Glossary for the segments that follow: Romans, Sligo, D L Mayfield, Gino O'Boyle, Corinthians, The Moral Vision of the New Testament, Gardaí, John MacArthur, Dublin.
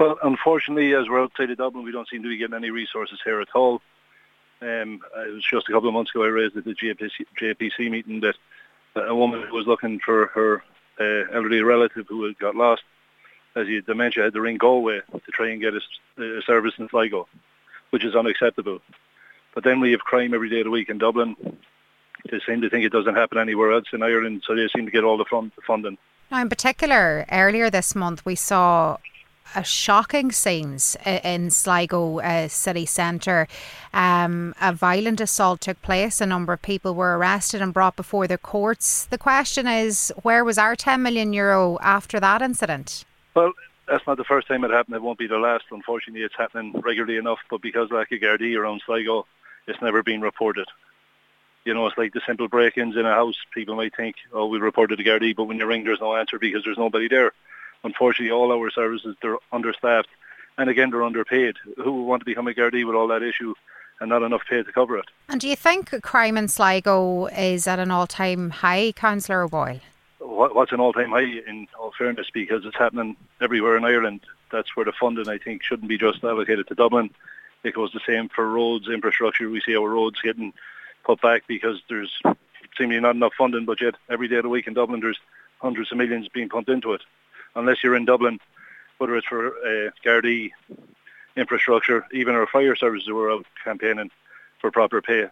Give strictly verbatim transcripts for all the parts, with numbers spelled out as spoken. Well, unfortunately, as we're outside of Dublin, we don't seem to be getting any resources here at all. Um, it was just a couple of months ago I raised at the J P C, J P C meeting that a woman who was looking for her uh, elderly relative who had got lost, as he had dementia, had to ring Galway to try and get a, a service in Sligo, which is unacceptable. But then we have crime every day of the week in Dublin. They seem to think it doesn't happen anywhere else in Ireland, so they seem to get all the fund- funding. Now, in particular, earlier this month we saw a shocking scenes in Sligo uh, city centre. Um, a violent assault took place. A number of people were arrested and brought before the courts. The question is, where was our ten million euro after that incident? Well, that's not the first time it happened. It won't be the last. Unfortunately, it's happening regularly enough, but because lack of Gardaí around Sligo, it's never been reported. You know, it's like the simple break-ins in a house. People might think, oh, we reported the Gardaí, but when you ring, there's no answer because there's nobody there. Unfortunately, all our services, they're understaffed, and again, they're underpaid. Who would want to become a Gardaí with all that issue and not enough pay to cover it? And do you think crime in Sligo is at an all-time high, Councillor O'Boyle? What's an all-time high, in all fairness, because it's happening everywhere in Ireland. That's where the funding, I think, shouldn't be just allocated to Dublin. It goes the same for roads, infrastructure. We see our roads getting put back because there's seemingly not enough funding, but yet every day of the week in Dublin there's hundreds of millions being pumped into it. Unless you're in Dublin, whether it's for uh, Gardaí, infrastructure, even our fire services who are out campaigning for proper pay,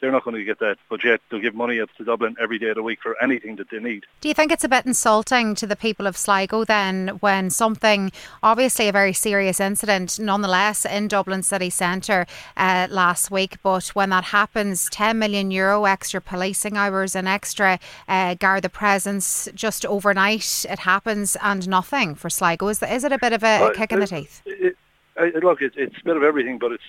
they're not going to get that. But yet they'll give money up to Dublin every day of the week for anything that they need. Do you think it's a bit insulting to the people of Sligo then when something, obviously a very serious incident nonetheless in Dublin city centre uh, last week, but when that happens, ten million euro extra policing hours and extra uh, Garda presence just overnight, it happens and nothing for Sligo. Is, is it a bit of a, a kick uh, in the teeth? It, it, look, it, it's a bit of everything, but it's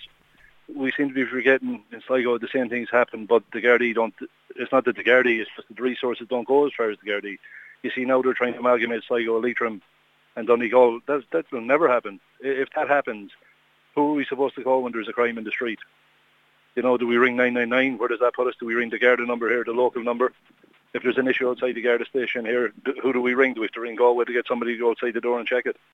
we seem to be forgetting in Sligo the same things happen, but the Gardaí don't. It's not that the Gardaí, it's just that the resources don't go as far as the Gardaí. You see now they're trying to amalgamate Sligo, Leitrim and Donegal. That's, that will never happen. If that happens, who are we supposed to call when there's a crime in the street? You know, do we ring nine nine nine? Where does that put us? Do we ring the Garda number here, the local number? If there's an issue outside the Garda station here, who do we ring? Do we have to ring Galway to get somebody to go outside the door and check it?